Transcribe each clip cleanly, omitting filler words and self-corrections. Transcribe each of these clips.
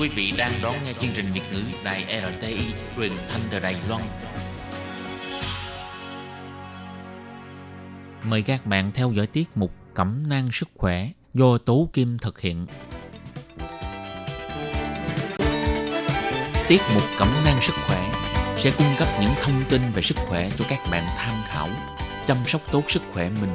Quý vị đang đón nghe chương trình Việt ngữ Đài RTI truyền thanh từ Đài Loan. Mời các bạn theo dõi tiết mục Cẩm nang sức khỏe do Tú Kim thực hiện. Tiết mục Cẩm nang sức khỏe sẽ cung cấp những thông tin về sức khỏe cho các bạn tham khảo, chăm sóc tốt sức khỏe mình.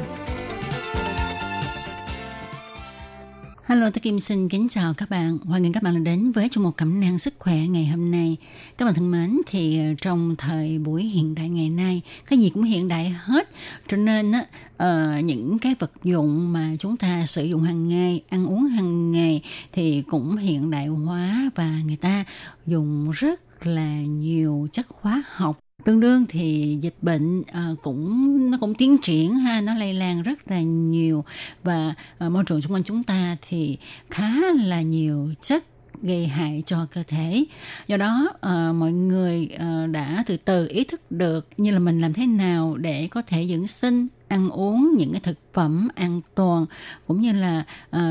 Hello, Tú Kim xin kính chào các bạn. Hoan nghênh các bạn đến với chương mục Cẩm nang sức khỏe ngày hôm nay. Các bạn thân mến, thì trong thời buổi hiện đại ngày nay, cái gì cũng hiện đại hết. Cho nên á, những cái vật dụng mà chúng ta sử dụng hàng ngày, ăn uống hàng ngày thì cũng hiện đại hóa và người ta dùng rất là nhiều chất hóa học. Tương đương thì dịch bệnh cũng tiến triển ha, nó lây lan rất là nhiều và môi trường xung quanh chúng ta thì khá là nhiều chất gây hại cho cơ thể. Do đó mọi người đã từ từ ý thức được như là mình làm thế nào để có thể dưỡng sinh, ăn uống những cái thực phẩm an toàn, cũng như là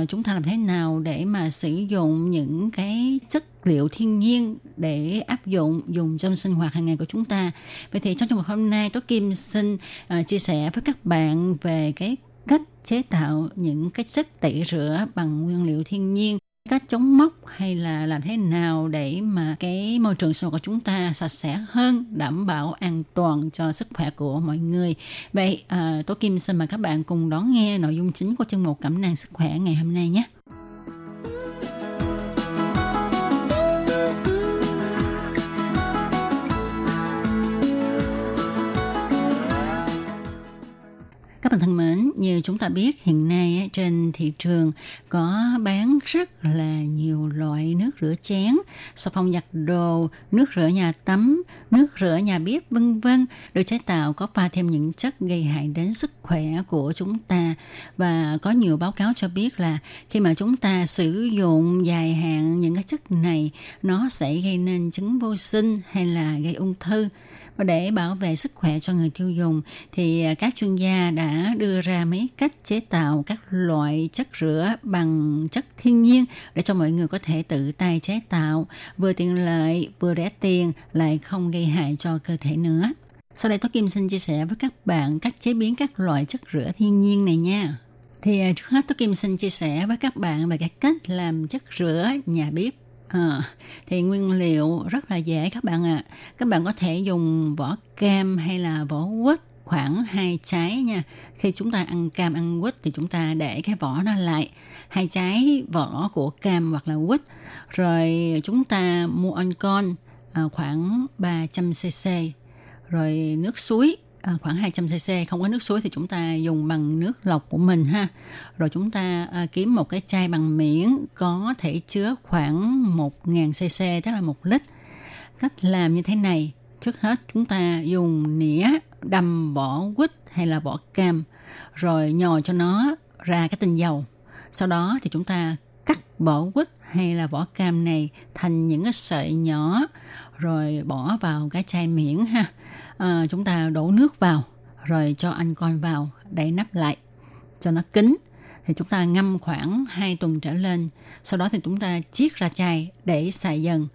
chúng ta làm thế nào để mà sử dụng những cái chất liệu thiên nhiên để áp dụng dùng trong sinh hoạt hàng ngày của chúng ta. Vậy thì trong chương trình hôm nay, Tú Kim xin chia sẻ với các bạn về cái cách chế tạo những cái chất tẩy rửa bằng nguyên liệu thiên nhiên, cách chống mốc, hay là làm thế nào để mà cái môi trường sống của chúng ta sạch sẽ hơn, đảm bảo an toàn cho sức khỏe của mọi người. Vậy Tú Kim xin mời các bạn cùng đón nghe nội dung chính của chương mục Cẩm nang sức khỏe ngày hôm nay nhé. Các bạn thân mến, như chúng ta biết hiện nay trên thị trường có bán rất là nhiều loại nước rửa chén, xà phòng giặt đồ, nước rửa nhà tắm, nước rửa nhà bếp vân vân, được chế tạo có pha thêm những chất gây hại đến sức khỏe của chúng ta. Và có nhiều báo cáo cho biết là khi mà chúng ta sử dụng dài hạn những cái chất này, nó sẽ gây nên chứng vô sinh hay là gây ung thư. Và để bảo vệ sức khỏe cho người tiêu dùng thì các chuyên gia đã đưa ra mấy cách chế tạo các loại chất rửa bằng chất thiên nhiên để cho mọi người có thể tự tay chế tạo, vừa tiện lợi, vừa rẻ tiền, lại không gây hại cho cơ thể nữa. Sau đây Tú Kim xin chia sẻ với các bạn cách chế biến các loại chất rửa thiên nhiên này nha. Thì trước hết Tú Kim xin chia sẻ với các bạn về cách làm chất rửa nhà bếp. Thì nguyên liệu rất là dễ các bạn ạ. Các bạn có thể dùng vỏ cam hay là vỏ quýt, khoảng 2 trái nha. Khi chúng ta ăn cam ăn quýt thì chúng ta để cái vỏ nó lại, 2 trái vỏ của cam hoặc là quýt. Rồi chúng ta mua oncom khoảng 300 cc, rồi nước suối khoảng 200 cc. Không có nước suối thì chúng ta dùng bằng nước lọc của mình ha. Rồi chúng ta kiếm một cái chai bằng miệng có thể chứa khoảng 1000 cc, tức là 1 lít. Cách làm như thế này: trước hết chúng ta dùng nĩa đầm vỏ quýt hay là vỏ cam, rồi nhồi cho nó ra cái tinh dầu. Sau đó thì chúng ta cắt vỏ quýt hay là vỏ cam này thành những cái sợi nhỏ, rồi bỏ vào cái chai miệng ha. Chúng ta đổ nước vào, rồi cho oncom vào, đậy nắp lại cho nó kín. Thì chúng ta ngâm khoảng 2 tuần trở lên. Sau đó thì chúng ta chiết ra chai để xài dần.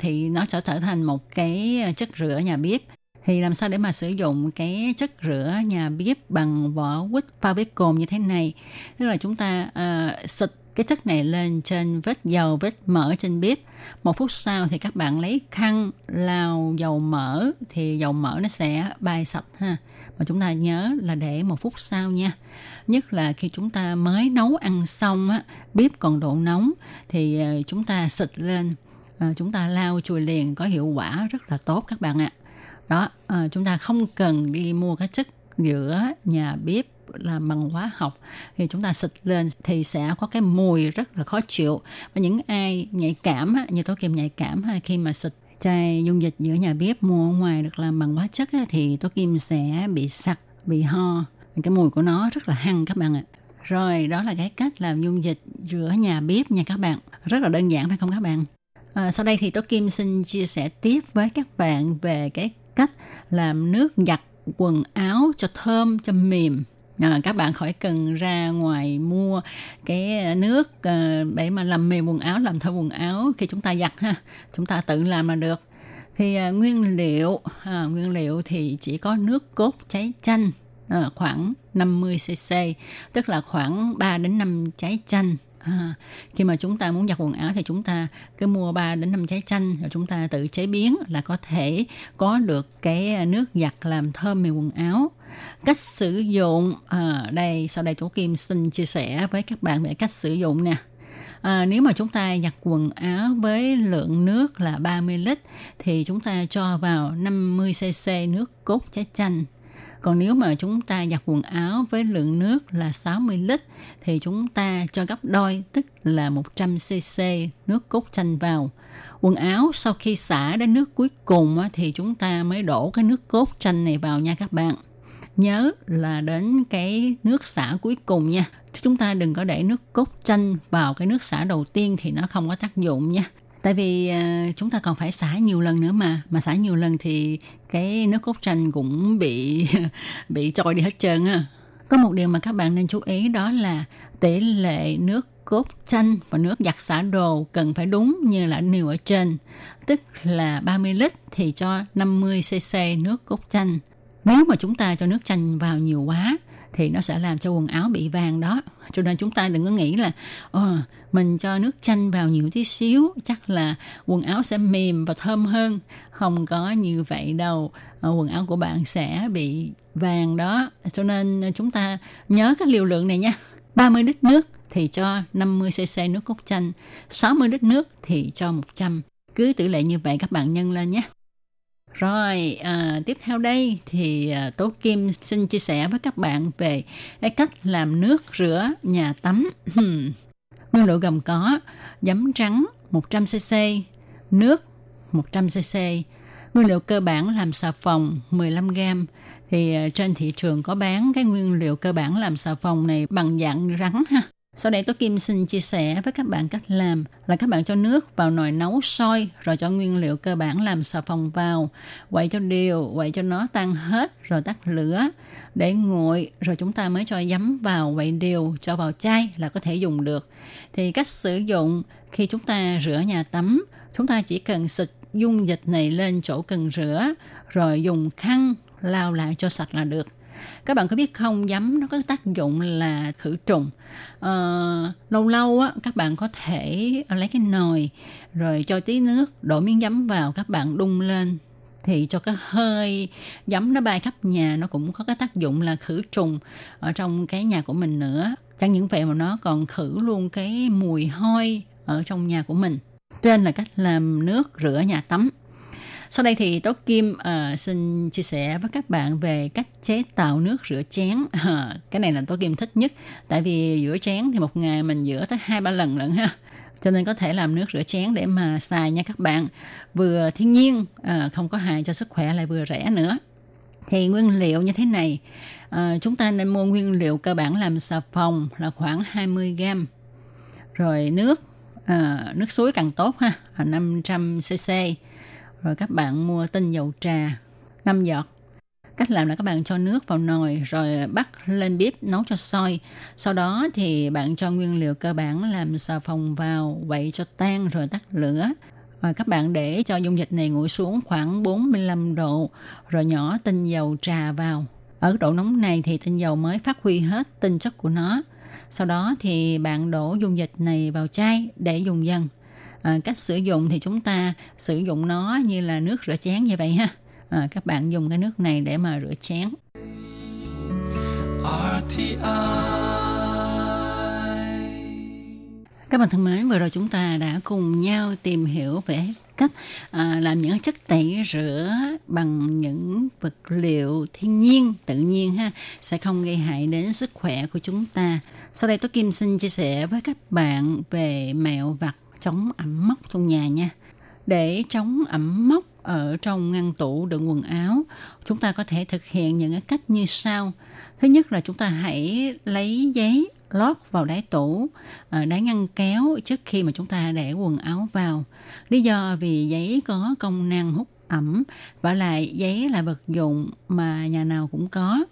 Thì nó sẽ trở thành một cái chất rửa nhà bếp. Thì làm sao để mà sử dụng cái chất rửa nhà bếp bằng vỏ quýt pha với cồn như thế này? Tức là chúng ta xịt cái chất này lên trên vết dầu, vết mỡ trên bếp. 1 phút sau thì các bạn lấy khăn lau dầu mỡ thì dầu mỡ nó sẽ bay sạch ha. Mà chúng ta nhớ là để 1 phút sau nha. Nhất là khi chúng ta mới nấu ăn xong á, bếp còn độ nóng thì chúng ta xịt lên, chúng ta lau chùi liền có hiệu quả rất là tốt các bạn ạ. Đó, chúng ta không cần đi mua cái chất rửa nhà bếp làm bằng hóa học thì chúng ta xịt lên thì sẽ có cái mùi rất là khó chịu. Và những ai nhạy cảm, như Tú Kim nhạy cảm khi mà xịt chai dung dịch giữa nhà bếp mua ở ngoài được làm bằng hóa chất thì Tú Kim sẽ bị sặc, bị ho. Cái mùi của nó rất là hăng các bạn ạ. Rồi, đó là cái cách làm dung dịch rửa nhà bếp nha các bạn. Rất là đơn giản phải không các bạn? Sau đây thì Tú Kim xin chia sẻ tiếp với các bạn về cái cách làm nước giặt quần áo cho thơm, cho mềm. Các bạn khỏi cần ra ngoài mua cái nước để mà làm mềm quần áo, làm thơm quần áo khi chúng ta giặt ha. Chúng ta tự làm là được. Thì nguyên liệu thì chỉ có nước cốt cháy chanh. Khoảng 50cc, tức là khoảng 3 đến 5 trái chanh. Khi mà chúng ta muốn giặt quần áo thì chúng ta cứ mua 3 đến 5 trái chanh rồi chúng ta tự chế biến là có thể có được cái nước giặt làm thơm mềm quần áo. Cách sử dụng, sau đây Tú Kim xin chia sẻ với các bạn về cách sử dụng nè. Nếu mà chúng ta giặt quần áo với lượng nước là 30 lít thì chúng ta cho vào 50cc nước cốt trái chanh. Còn nếu mà chúng ta giặt quần áo với lượng nước là 60 lít thì chúng ta cho gấp đôi, tức là 100cc nước cốt chanh vào. Quần áo sau khi xả đến nước cuối cùng thì chúng ta mới đổ cái nước cốt chanh này vào nha các bạn. Nhớ là đến cái nước xả cuối cùng nha. Chúng ta đừng có để nước cốt chanh vào cái nước xả đầu tiên thì nó không có tác dụng nha. Tại vì chúng ta còn phải xả nhiều lần nữa mà xả nhiều lần thì cái nước cốt chanh cũng bị trôi đi hết trơn ha. Có một điều mà các bạn nên chú ý đó là tỷ lệ nước cốt chanh và nước giặt xả đồ cần phải đúng như là nêu ở trên, tức là 30 lít thì cho 50cc nước cốt chanh. Nếu mà chúng ta cho nước chanh vào nhiều quá thì nó sẽ làm cho quần áo bị vàng đó. Cho nên chúng ta đừng có nghĩ là mình cho nước chanh vào nhiều tí xíu chắc là quần áo sẽ mềm và thơm hơn. Không có như vậy đâu. Quần áo của bạn sẽ bị vàng đó. Cho nên chúng ta nhớ các liều lượng này nha. 30 lít nước thì cho 50cc nước cốt chanh. 60 lít nước thì cho 100. Cứ tỷ lệ như vậy các bạn nhân lên nhé. Rồi, tiếp theo đây thì Tú Kim xin chia sẻ với các bạn về cái cách làm nước rửa nhà tắm. Nguyên liệu gồm có giấm trắng 100cc, nước 100cc. Nguyên liệu cơ bản làm xà phòng 15g. Thì trên thị trường có bán cái nguyên liệu cơ bản làm xà phòng này bằng dạng rắn ha. Sau đây Tú Kim xin chia sẻ với các bạn cách làm là các bạn cho nước vào nồi nấu sôi rồi cho nguyên liệu cơ bản làm xà phòng vào, quậy cho nó tan hết rồi tắt lửa để nguội rồi chúng ta mới cho giấm vào, quậy đều cho vào chai là có thể dùng được. Thì cách sử dụng khi chúng ta rửa nhà tắm, chúng ta chỉ cần xịt dung dịch này lên chỗ cần rửa rồi dùng khăn lau lại cho sạch là được. Các bạn có biết không, giấm nó có tác dụng là khử trùng. Lâu lâu á, các bạn có thể lấy cái nồi rồi cho tí nước, đổ miếng giấm vào, các bạn đun lên thì cho cái hơi giấm nó bay khắp nhà, nó cũng có cái tác dụng là khử trùng ở trong cái nhà của mình nữa. Chẳng những vậy mà nó còn khử luôn cái mùi hôi ở trong nhà của mình. Trên là cách làm nước rửa nhà tắm. Sau đây thì Tú Kim xin chia sẻ với các bạn về cách chế tạo nước rửa chén. Cái này là Tú Kim thích nhất. Tại vì rửa chén thì một ngày mình rửa tới 2-3 lần lận ha. Cho nên có thể làm nước rửa chén để mà xài nha các bạn. Vừa thiên nhiên, không có hại cho sức khỏe, lại vừa rẻ nữa. Thì nguyên liệu như thế này. Chúng ta nên mua nguyên liệu cơ bản làm xà phòng là khoảng 20g. Rồi nước suối càng tốt ha, 500cc. Rồi các bạn mua tinh dầu trà 5 giọt. Cách làm là các bạn cho nước vào nồi rồi bắt lên bếp nấu cho sôi. Sau đó thì bạn cho nguyên liệu cơ bản làm xà phòng vào, quậy cho tan rồi tắt lửa. Rồi các bạn để cho dung dịch này nguội xuống khoảng 45 độ rồi nhỏ tinh dầu trà vào. Ở độ nóng này thì tinh dầu mới phát huy hết tinh chất của nó. Sau đó thì bạn đổ dung dịch này vào chai để dùng dần. Cách sử dụng thì chúng ta sử dụng nó như là nước rửa chén như vậy ha. Các bạn dùng cái nước này để mà rửa chén. RTI. Các bạn thân mến, vừa rồi chúng ta đã cùng nhau tìm hiểu về cách làm những chất tẩy rửa bằng những vật liệu thiên nhiên, tự nhiên ha, sẽ không gây hại đến sức khỏe của chúng ta. Sau đây Tú Kim xin chia sẻ với các bạn về mẹo vặt chống ẩm mốc trong nhà nha. Để chống ẩm mốc ở trong ngăn tủ đựng quần áo, chúng ta có thể thực hiện những cách như sau. Thứ nhất là chúng ta hãy lấy giấy lót vào đáy tủ, đáy ngăn kéo trước khi mà chúng ta để quần áo vào. Lý do vì giấy có công năng hút ẩm, vả lại giấy là vật dụng mà nhà nào cũng có.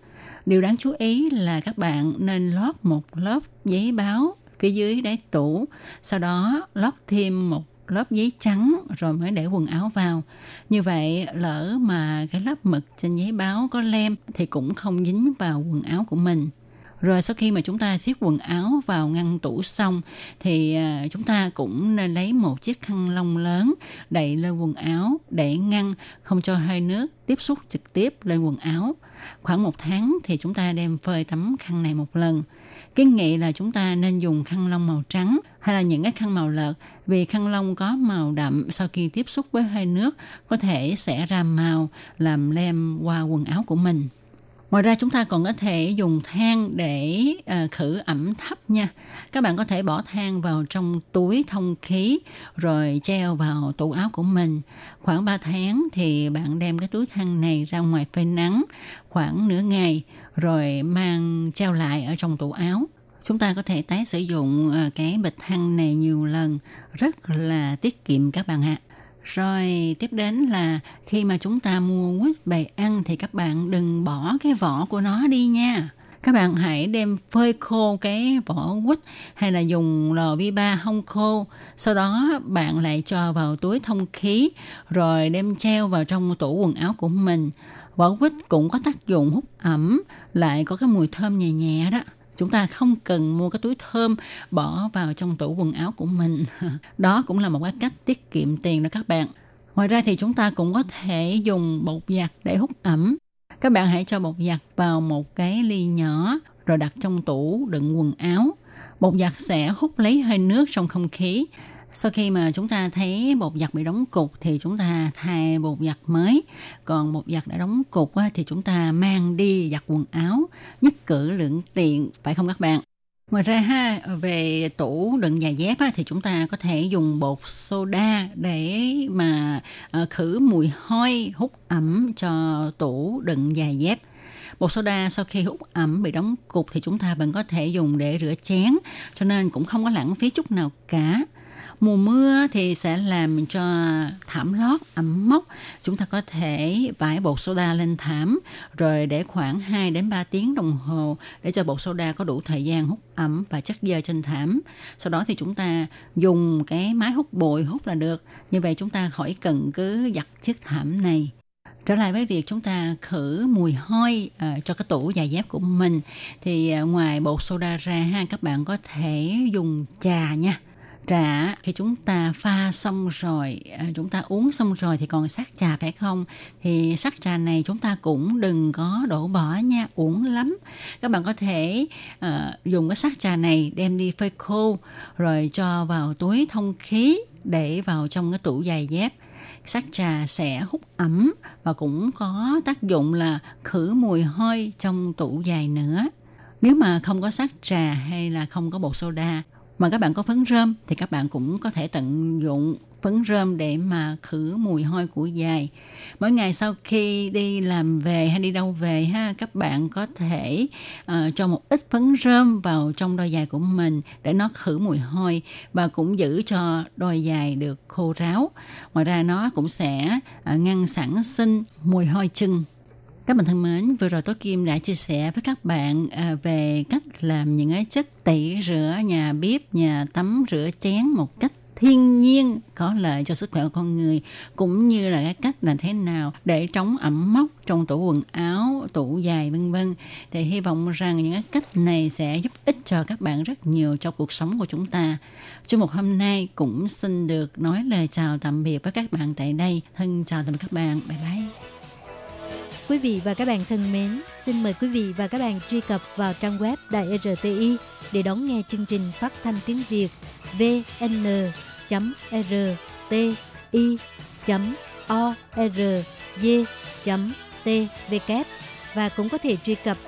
Điều đáng chú ý là các bạn nên lót một lớp giấy báo phía dưới đáy tủ, sau đó lót thêm một lớp giấy trắng rồi mới để quần áo vào. Như vậy lỡ mà cái lớp mực trên giấy báo có lem thì cũng không dính vào quần áo của mình. Rồi sau khi mà chúng ta xếp quần áo vào ngăn tủ xong thì chúng ta cũng nên lấy một chiếc khăn lông lớn đậy lên quần áo để ngăn không cho hơi nước tiếp xúc trực tiếp lên quần áo. Khoảng 1 tháng thì chúng ta đem phơi tấm khăn này 1 lần. Kiến nghị là chúng ta nên dùng khăn lông màu trắng hay là những cái khăn màu lợt, vì khăn lông có màu đậm sau khi tiếp xúc với hơi nước có thể sẽ ra màu, làm lem qua quần áo của mình. Ngoài ra chúng ta còn có thể dùng than để khử ẩm thấp nha. Các bạn có thể bỏ than vào trong túi thông khí rồi treo vào tủ áo của mình. Khoảng 3 tháng thì bạn đem cái túi than này ra ngoài phơi nắng khoảng nửa ngày rồi mang treo lại ở trong tủ áo. Chúng ta có thể tái sử dụng cái bịch than này nhiều lần, rất là tiết kiệm các bạn ạ. Rồi tiếp đến là khi mà chúng ta mua quýt bày ăn thì các bạn đừng bỏ cái vỏ của nó đi nha. Các bạn hãy đem phơi khô cái vỏ quýt hay là dùng lò vi ba hong khô. Sau đó bạn lại cho vào túi thông khí rồi đem treo vào trong tủ quần áo của mình. Vỏ quýt cũng có tác dụng hút ẩm, lại có cái mùi thơm nhẹ nhẹ đó. Chúng ta không cần mua cái túi thơm bỏ vào trong tủ quần áo của mình. Đó cũng là một cái cách tiết kiệm tiền đó các bạn. Ngoài ra thì chúng ta cũng có thể dùng bột giặt để hút ẩm. Các bạn hãy cho bột giặt vào một cái ly nhỏ rồi đặt trong tủ đựng quần áo. Bột giặt sẽ hút lấy hơi nước trong không khí. Sau khi mà chúng ta thấy bột giặt bị đóng cục thì chúng ta thay bột giặt mới. Còn bột giặt đã đóng cục thì chúng ta mang đi giặt quần áo, nhất cử lưỡng tiện, phải không các bạn? Ngoài ra ha, về tủ đựng giày dép thì chúng ta có thể dùng bột soda để mà khử mùi hôi hút ẩm cho tủ đựng giày dép. Bột soda sau khi hút ẩm bị đóng cục thì chúng ta vẫn có thể dùng để rửa chén, cho nên cũng không có lãng phí chút nào cả. Mùa mưa thì sẽ làm cho thảm lót ẩm mốc. Chúng ta có thể vải bột soda lên thảm rồi để khoảng 2-3 tiếng đồng hồ để cho bột soda có đủ thời gian hút ẩm và chất dơ trên thảm. Sau đó thì chúng ta dùng cái máy hút bụi hút là được. Như vậy chúng ta khỏi cần cứ giặt chiếc thảm này. Trở lại với việc chúng ta khử mùi hôi cho cái tủ giày dép của mình thì ngoài bột soda ra ha, các bạn có thể dùng trà nha. Trà khi chúng ta pha xong rồi, chúng ta uống xong rồi thì còn sắc trà phải không? Thì sắc trà này chúng ta cũng đừng có đổ bỏ nha, uống lắm. Các bạn có thể dùng cái sắc trà này đem đi phơi khô rồi cho vào túi thông khí để vào trong cái tủ giày dép. Sắc trà sẽ hút ẩm và cũng có tác dụng là khử mùi hôi trong tủ giày nữa. Nếu mà không có sắc trà hay là không có bột soda mà các bạn có phấn rơm thì các bạn cũng có thể tận dụng phấn rơm để mà khử mùi hôi của giày. Mỗi ngày sau khi đi làm về hay đi đâu về ha, các bạn có thể cho một ít phấn rơm vào trong đôi giày của mình để nó khử mùi hôi và cũng giữ cho đôi giày được khô ráo. Ngoài ra nó cũng sẽ ngăn sản sinh mùi hôi chân. Các bạn thân mến, vừa rồi Tú Kim đã chia sẻ với các bạn về cách làm những cái chất tẩy rửa nhà bếp, nhà tắm, rửa chén một cách thiên nhiên có lợi cho sức khỏe của con người, cũng như là cái cách là thế nào để chống ẩm mốc trong tủ quần áo, tủ giày vân vân. Thì hy vọng rằng những cái cách này sẽ giúp ích cho các bạn rất nhiều trong cuộc sống của chúng ta. Chương mục hôm nay cũng xin được nói lời chào tạm biệt với các bạn tại đây. Thân chào tạm biệt các bạn. Bye bye. Quý vị và các bạn thân mến, xin mời quý vị và các bạn truy cập vào trang web Đài RTI để đón nghe chương trình phát thanh tiếng Việt vn.rt y.org.tvk và cũng có thể truy cập